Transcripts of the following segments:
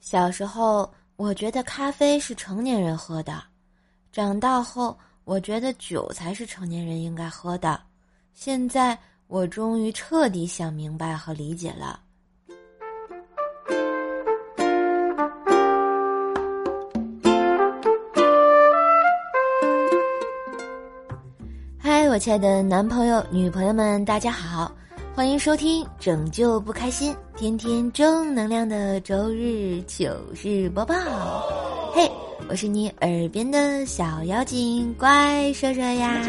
小时候我觉得咖啡是成年人喝的，长大后我觉得酒才是成年人应该喝的，现在我终于彻底想明白和理解了。嗨，我亲爱的男朋友女朋友们，大家好，欢迎收听拯救不开心，天天正能量的周日糗事播报。嘿、hey, 我是你耳边的小妖精乖射射呀。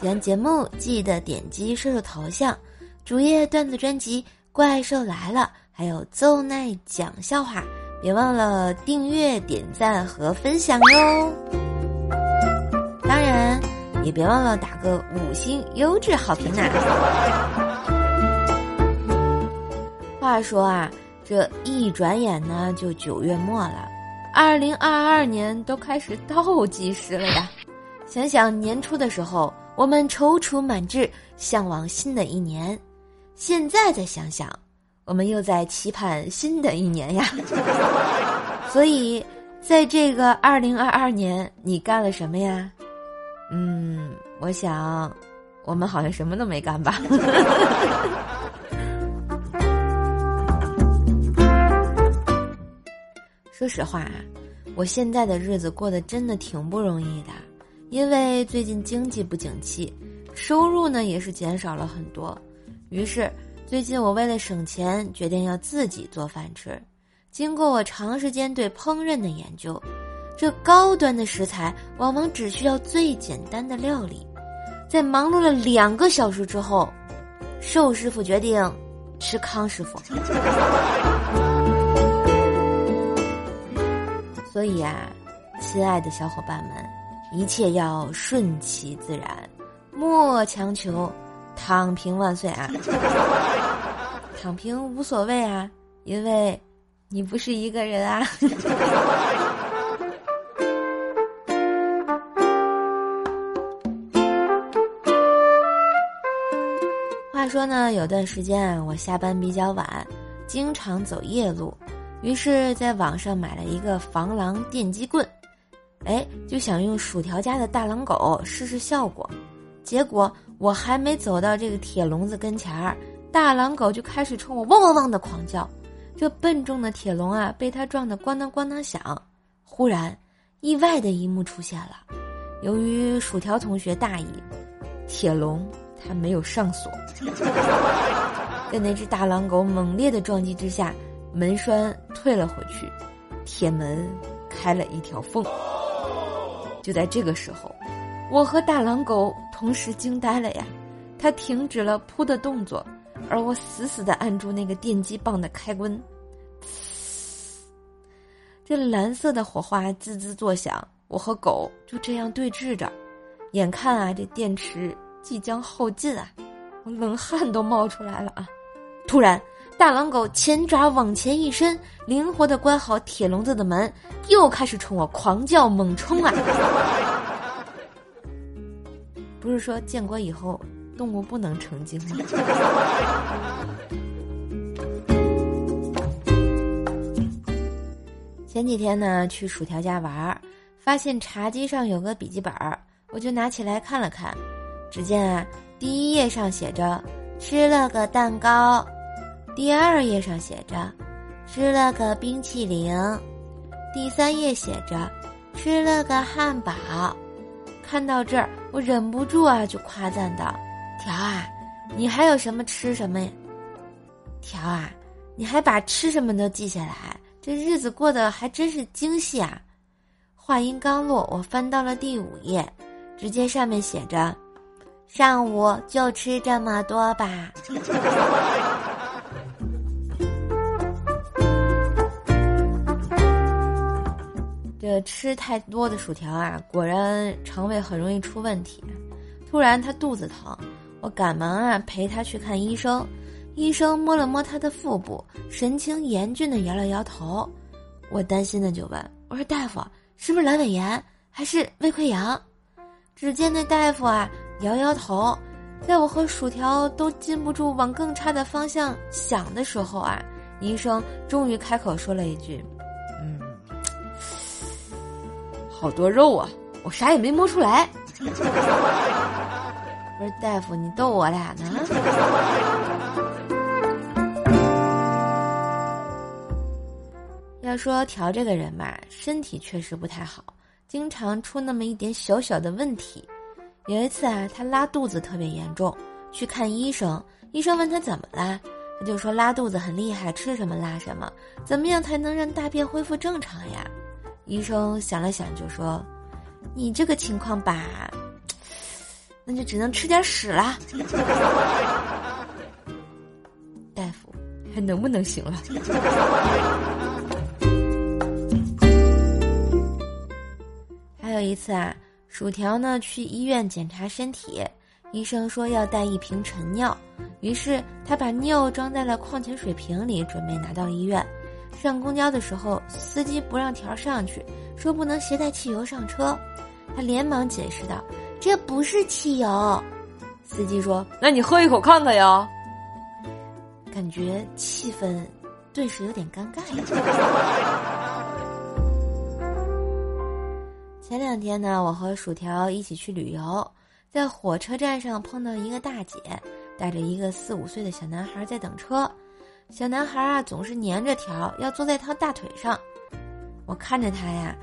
喜欢节目记得点击射手头像主页段子专辑怪兽来了，还有奏奈讲笑话，别忘了订阅点赞和分享哟。当然也别忘了打个5星优质好评呐！话说啊，这一转眼呢就9月末了，2022年都开始倒计时了呀。想想年初的时候，我们踌躇满志，向往新的一年；现在再想想，我们又在期盼新的一年呀。所以，在这个2022年，你干了什么呀？我想我们好像什么都没干吧。说实话，我现在的日子过得真的挺不容易的，因为最近经济不景气，收入呢也是减少了很多，于是最近我为了省钱决定要自己做饭吃。经过我长时间对烹饪的研究，这高端的食材往往只需要最简单的料理。在忙碌了2个小时之后，寿师傅决定吃康师傅。所以啊，亲爱的小伙伴们，一切要顺其自然，莫强求，躺平万岁啊！躺平无所谓啊，因为你不是一个人啊。说呢，有段时间啊，我下班比较晚，经常走夜路，于是在网上买了一个防狼电击棍，就想用薯条家的大狼狗试试效果。结果我还没走到这个铁笼子跟前儿，大狼狗就开始冲我汪汪汪的狂叫，这笨重的铁笼啊，被它撞得咣当咣当响。忽然，意外的一幕出现了，由于薯条同学大意，铁笼他没有上锁，在那只大狼狗猛烈的撞击之下，门栓退了回去，铁门开了一条缝。就在这个时候，我和大狼狗同时惊呆了呀，它停止了扑的动作，而我死死地按住那个电击棒的开关，这蓝色的火花滋滋作响，我和狗就这样对峙着，眼看啊这电池即将耗尽啊，我冷汗都冒出来了啊！突然，大狼狗前爪往前一伸，灵活地关好铁笼子的门，又开始冲我狂叫猛冲啊！不是说建国以后动物不能成精吗？前几天呢，去薯条家玩，发现茶几上有个笔记本，我就拿起来看了看。只见啊，第1页上写着吃了个蛋糕，第2页上写着吃了个冰淇淋，第3页写着吃了个汉堡。看到这儿，我忍不住啊就夸赞道：“条啊，你还有什么吃什么呀？条啊，你还把吃什么都记下来，这日子过得还真是精细啊！”话音刚落，我翻到了第5页，只见上面写着上午就吃这么多吧。这吃太多的薯条啊，果然肠胃很容易出问题。突然他肚子疼，我赶忙啊陪他去看医生。医生摸了摸他的腹部，神情严峻的摇了摇头。我担心的就问，我说大夫，是不是阑尾炎还是胃溃疡？只见那大夫啊摇摇头，在我和薯条都禁不住往更差的方向想的时候啊，医生终于开口说了一句：“好多肉啊，我啥也没摸出来。”我说：“大夫，你逗我俩呢？”要说调这个人吧，身体确实不太好，经常出那么一点小小的问题。有一次啊，他拉肚子特别严重，去看医生，医生问他怎么啦，他就说拉肚子很厉害，吃什么拉什么，怎么样才能让大便恢复正常呀？医生想了想就说：“你这个情况吧，那就只能吃点屎啦。”大夫，还能不能行了？还有一次啊，薯条呢去医院检查身体，医生说要带一瓶陈尿，于是他把尿装在了矿泉水瓶里，准备拿到医院。上公交的时候，司机不让条上去，说不能携带汽油上车。他连忙解释道：“这不是汽油。”司机说：“那你喝一口看看呀。”感觉气氛顿时有点尴尬呀。前两天呢，我和薯条一起去旅游，在火车站上碰到一个大姐，带着一个4、5岁的小男孩在等车。小男孩啊，总是黏着条，要坐在他大腿上。我看着他呀，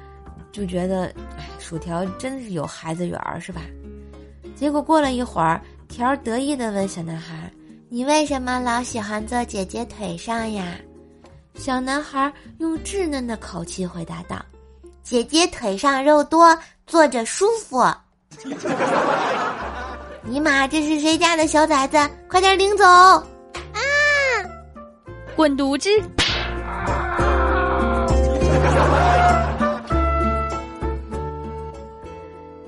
就觉得，薯条真是有孩子缘儿，是吧？结果过了一会儿，条得意地问小男孩：“你为什么老喜欢坐姐姐腿上呀？”小男孩用稚嫩的口气回答道：“姐姐腿上肉多，坐着舒服。”尼玛，这是谁家的小崽子？快点领走！啊！滚犊子！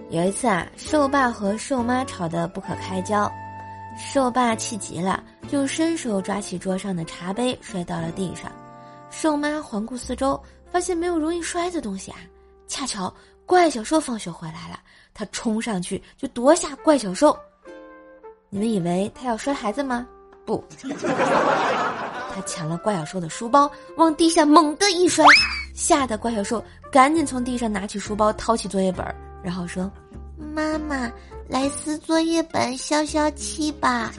有一次啊，瘦爸和瘦妈吵得不可开交，瘦爸气急了，就伸手抓起桌上的茶杯，摔到了地上。瘦妈环顾四周，发现没有容易摔的东西啊。恰巧怪小兽放学回来了，他冲上去就夺下怪小兽。你们以为他要摔孩子吗？不，他抢了怪小兽的书包，往地下猛地一摔，吓得怪小兽赶紧从地上拿起书包，掏起作业本，然后说：“妈妈，来撕作业本消消气吧。”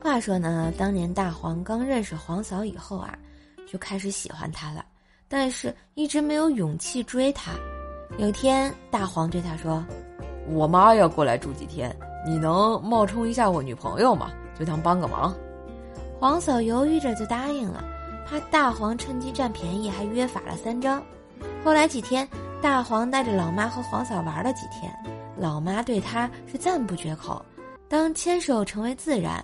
话说呢，当年大黄刚认识黄嫂以后啊，就开始喜欢她了，但是一直没有勇气追她。有天，大黄对她说：“我妈要过来住几天，你能冒充一下我女朋友吗？就当帮个忙。”黄嫂犹豫着就答应了，怕大黄趁机占便宜，还约法了3章。后来几天，大黄带着老妈和黄嫂玩了几天，老妈对他是赞不绝口。当牵手成为自然，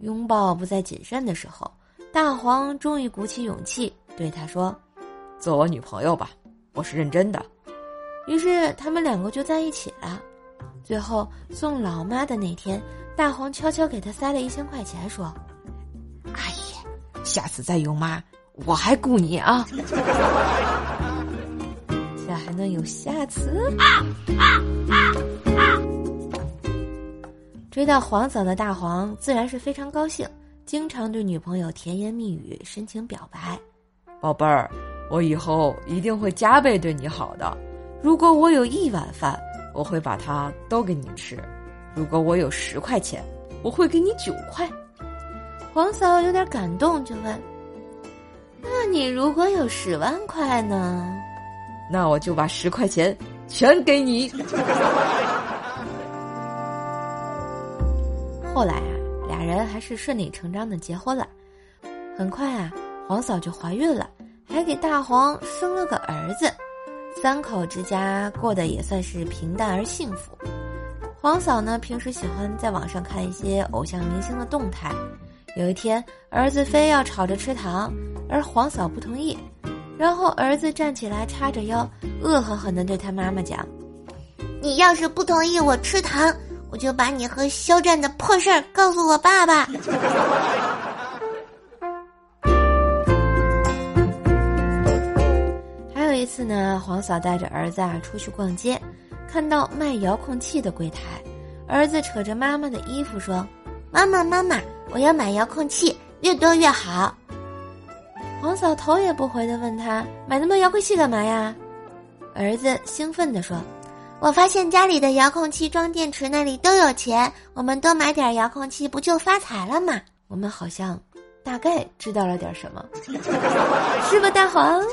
拥抱不再谨慎的时候，大黄终于鼓起勇气对他说：“做我女朋友吧，我是认真的。”于是他们两个就在一起了。最后送老妈的那天，大黄悄悄给他塞了1000块钱，说：“阿姨，下次再有妈，我还雇你啊。”这还能有下次？追到黄嫂的大黄自然是非常高兴，经常对女朋友甜言蜜语，深情表白：“宝贝儿，我以后一定会加倍对你好的。如果我有1碗饭，我会把它都给你吃；如果我有10块钱，我会给你9块。”黄嫂有点感动，就问：“那你如果有10万块呢？”“那我就把10块钱全给你。”后来啊，俩人还是顺理成章的结婚了。很快啊，黄嫂就怀孕了，还给大黄生了个儿子。3口之家过得也算是平淡而幸福。黄嫂呢，平时喜欢在网上看一些偶像明星的动态。有一天，儿子非要吵着吃糖，而黄嫂不同意。然后儿子站起来，叉着腰，恶狠狠地对他妈妈讲：“你要是不同意我吃糖，我就把你和肖战的破事儿告诉我爸爸。”还有一次呢，黄嫂带着儿子啊出去逛街，看到卖遥控器的柜台，儿子扯着妈妈的衣服说：“妈妈，妈妈，我要买遥控器，越多越好。”黄嫂头也不回地问他：“买那么多遥控器干嘛呀？”儿子兴奋地说：“我发现家里的遥控器装电池那里都有钱，我们多买点遥控器不就发财了吗？”我们好像大概知道了点什么，是吧，大黄？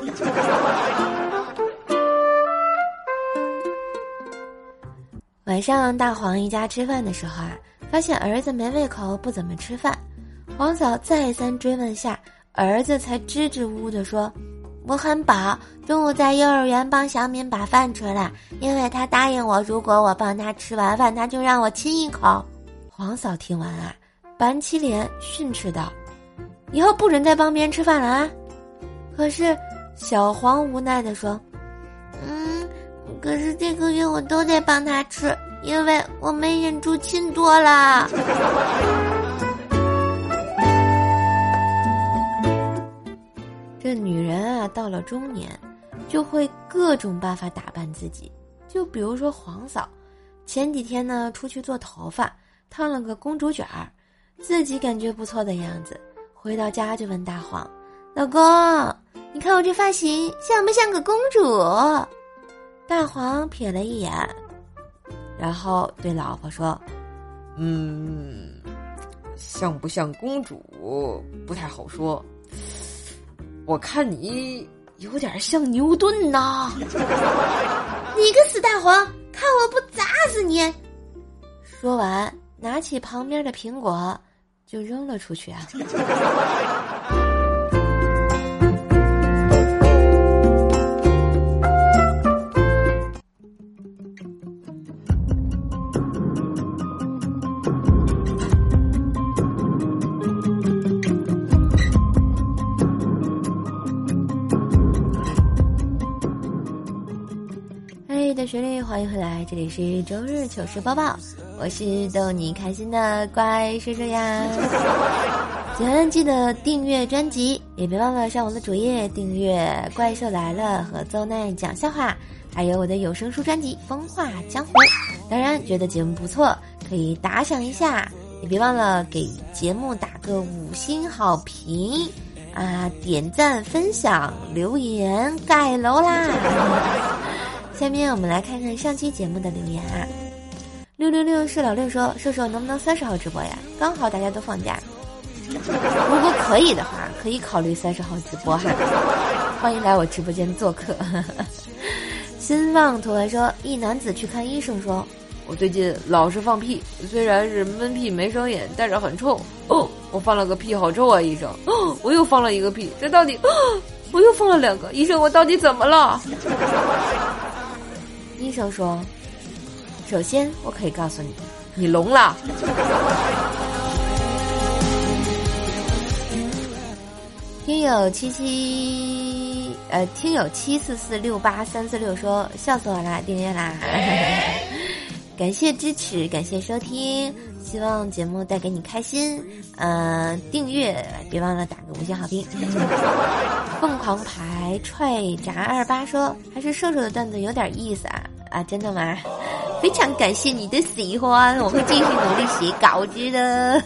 晚上大黄一家吃饭的时候啊，发现儿子没胃口，不怎么吃饭。黄嫂再三追问下，儿子才支支吾吾地说：“我很饱，中午在幼儿园帮小敏把饭吃了，因为他答应我，如果我帮他吃完饭，他就让我亲一口。”黄嫂听完啊，板起脸训斥道：“以后不准再帮别人吃饭了啊！”可是小黄无奈地说：“可是这个月我都得帮他吃，因为我没忍住亲多了。”这女人啊，到了中年，就会各种办法打扮自己。就比如说黄嫂，前几天呢出去做头发，烫了个公主卷儿，自己感觉不错的样子，回到家就问大黄：“老公，你看我这发型像不像个公主？”大黄瞥了一眼，然后对老婆说：“像不像公主不太好说，我看你有点像牛顿呐。”“你个死大黄，看我不砸死你！”说完，拿起旁边的苹果就扔了出去啊。学历，欢迎回来，这里是周日糗事播报，我是逗你开心的乖睡睡呀。喜欢记得订阅专辑，也别忘了上我的主页订阅怪兽来了和邹奈讲笑话，还有我的有声书专辑风化江湖。当然觉得节目不错可以打赏一下，也别忘了给节目打个5星好评啊，点赞分享留言盖楼啦。下面我们来看看上期节目的留言啊。666是老六说：“射手能不能30号直播呀？刚好大家都放假。”如果可以的话，可以考虑30号直播哈。欢迎来我直播间做客。新望图文说：“一男子去看医生说，我最近老是放屁，虽然是闷屁没声音，但是很臭。哦，我放了个屁，好臭啊！医生，哦，我又放了一个屁，这到底……哦，我又放了2个，医生，我到底怎么了？”医生说：“首先我可以告诉你，你聋了。”听友7446836说：“笑死我啦，订阅啦！”感谢支持，感谢收听，希望节目带给你开心。订阅别忘了打个5星好评。凤凰牌踹闸28说：“还是射手的段子有点意思啊！”啊，真的吗？非常感谢你的喜欢，我会继续努力写稿子的。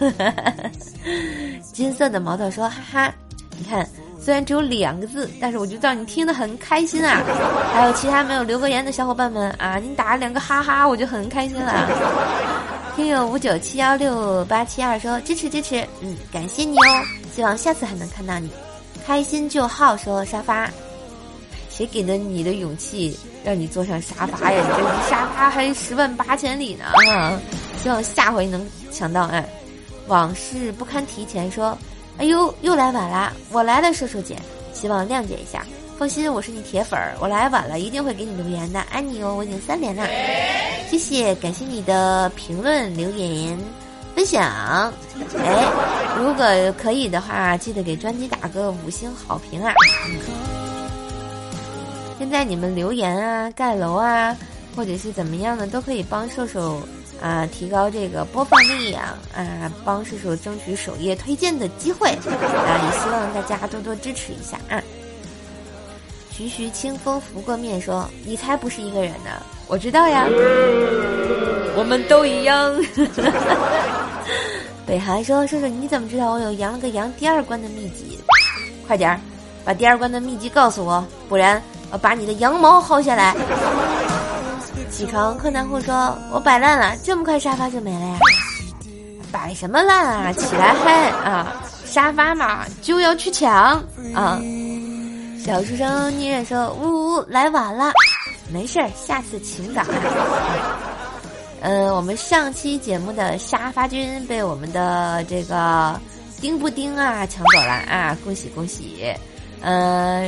金色的毛豆说：“哈哈，你看，虽然只有2个字，但是我就让你听得很开心啊！”还有其他没有留过言的小伙伴们啊，你打了2个哈哈，我就很开心了。听友597168872说：“支持支持，感谢你哦，希望下次还能看到你。”开心就好说：“沙发，谁给了你的勇气让你坐上沙发呀？你这离沙发还108000里呢啊！希望下回能抢到哎。”往事不堪提前说：“哎呦，又来晚啦！我来了，射手姐，希望谅解一下。放心，我是你铁粉儿，我来晚了一定会给你留言的，爱你哦！我已经3连了，谢谢，感谢你的评论、留言、分享。哎，如果可以的话，记得给专辑打个5星好评啊！”现在你们留言啊、盖楼啊，或者是怎么样的，都可以帮射手啊提高这个播放力啊，啊帮射手争取首页推荐的机会啊，也希望大家多多支持一下啊。徐徐清风拂过面说：“你才不是一个人呢，我知道呀。”我们都一样。北韩说：“叔叔，你怎么知道我有羊了个羊第二关的秘籍？快点儿，把第二关的秘籍告诉我，不然我把你的羊毛薅下来。”起床柯南会说：“我摆烂了，这么快沙发就没了呀？摆什么烂啊？起来嗨啊！沙发嘛，就要去抢啊！”小书生逆刃说：“呜呜，来晚了，没事儿，下次请早。”我们上期节目的沙发君被我们的这个丁不丁啊抢走了啊，恭喜恭喜！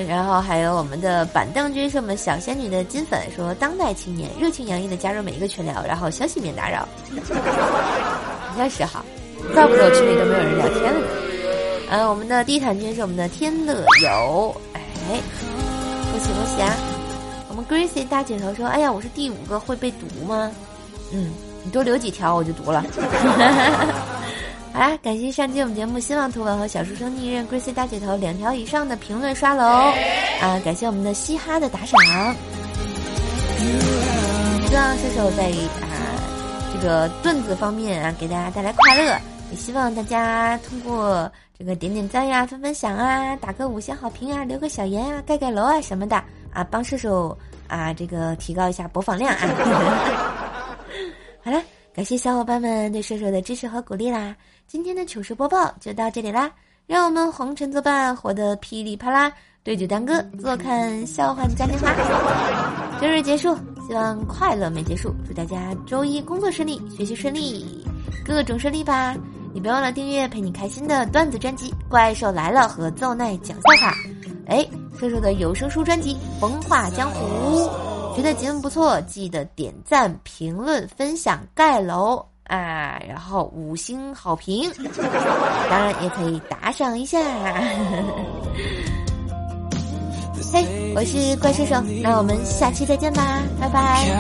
然后还有我们的板凳君是我们小仙女的金粉，说当代青年热情洋溢的加入每一个群聊，然后消息免打扰。应该是哈，怪不得我群里都没有人聊天了。我们的地毯君是我们的天乐友，哎，恭喜恭喜啊！我们 Gracie 大姐头说，哎呀，我是第五个，会被读吗？嗯，你多留几条我就读了。好啦，感谢上期我们节目新浪图文和小书生逆刃 Gracie 大姐头两条以上的评论刷楼啊、感谢我们的嘻哈的打赏。希望射手在这个段子方面啊给大家带来快乐，也希望大家通过这个点点赞呀、分分享啊、打个5星好评啊、留个小言啊、盖盖楼啊什么的啊，帮射手啊这个提高一下播放量啊。好了，感谢小伙伴们对射手的支持和鼓励啦！今天的糗事播报就到这里啦，让我们红尘作伴，活得噼里啪啦，对酒当歌，坐看笑话嘉年华。周日结束，希望快乐没结束，祝大家周一工作顺利，学习顺利，各种顺利吧！你别忘了订阅陪你开心的段子专辑《怪兽来了》和奏奈讲笑话。哎，射手的有声书专辑《甭话江湖》。觉得节目不错，记得点赞、评论、分享、盖楼啊，然后5星好评，当然也可以打赏一下。嘿，我是怪射手，那我们下期再见吧，拜拜。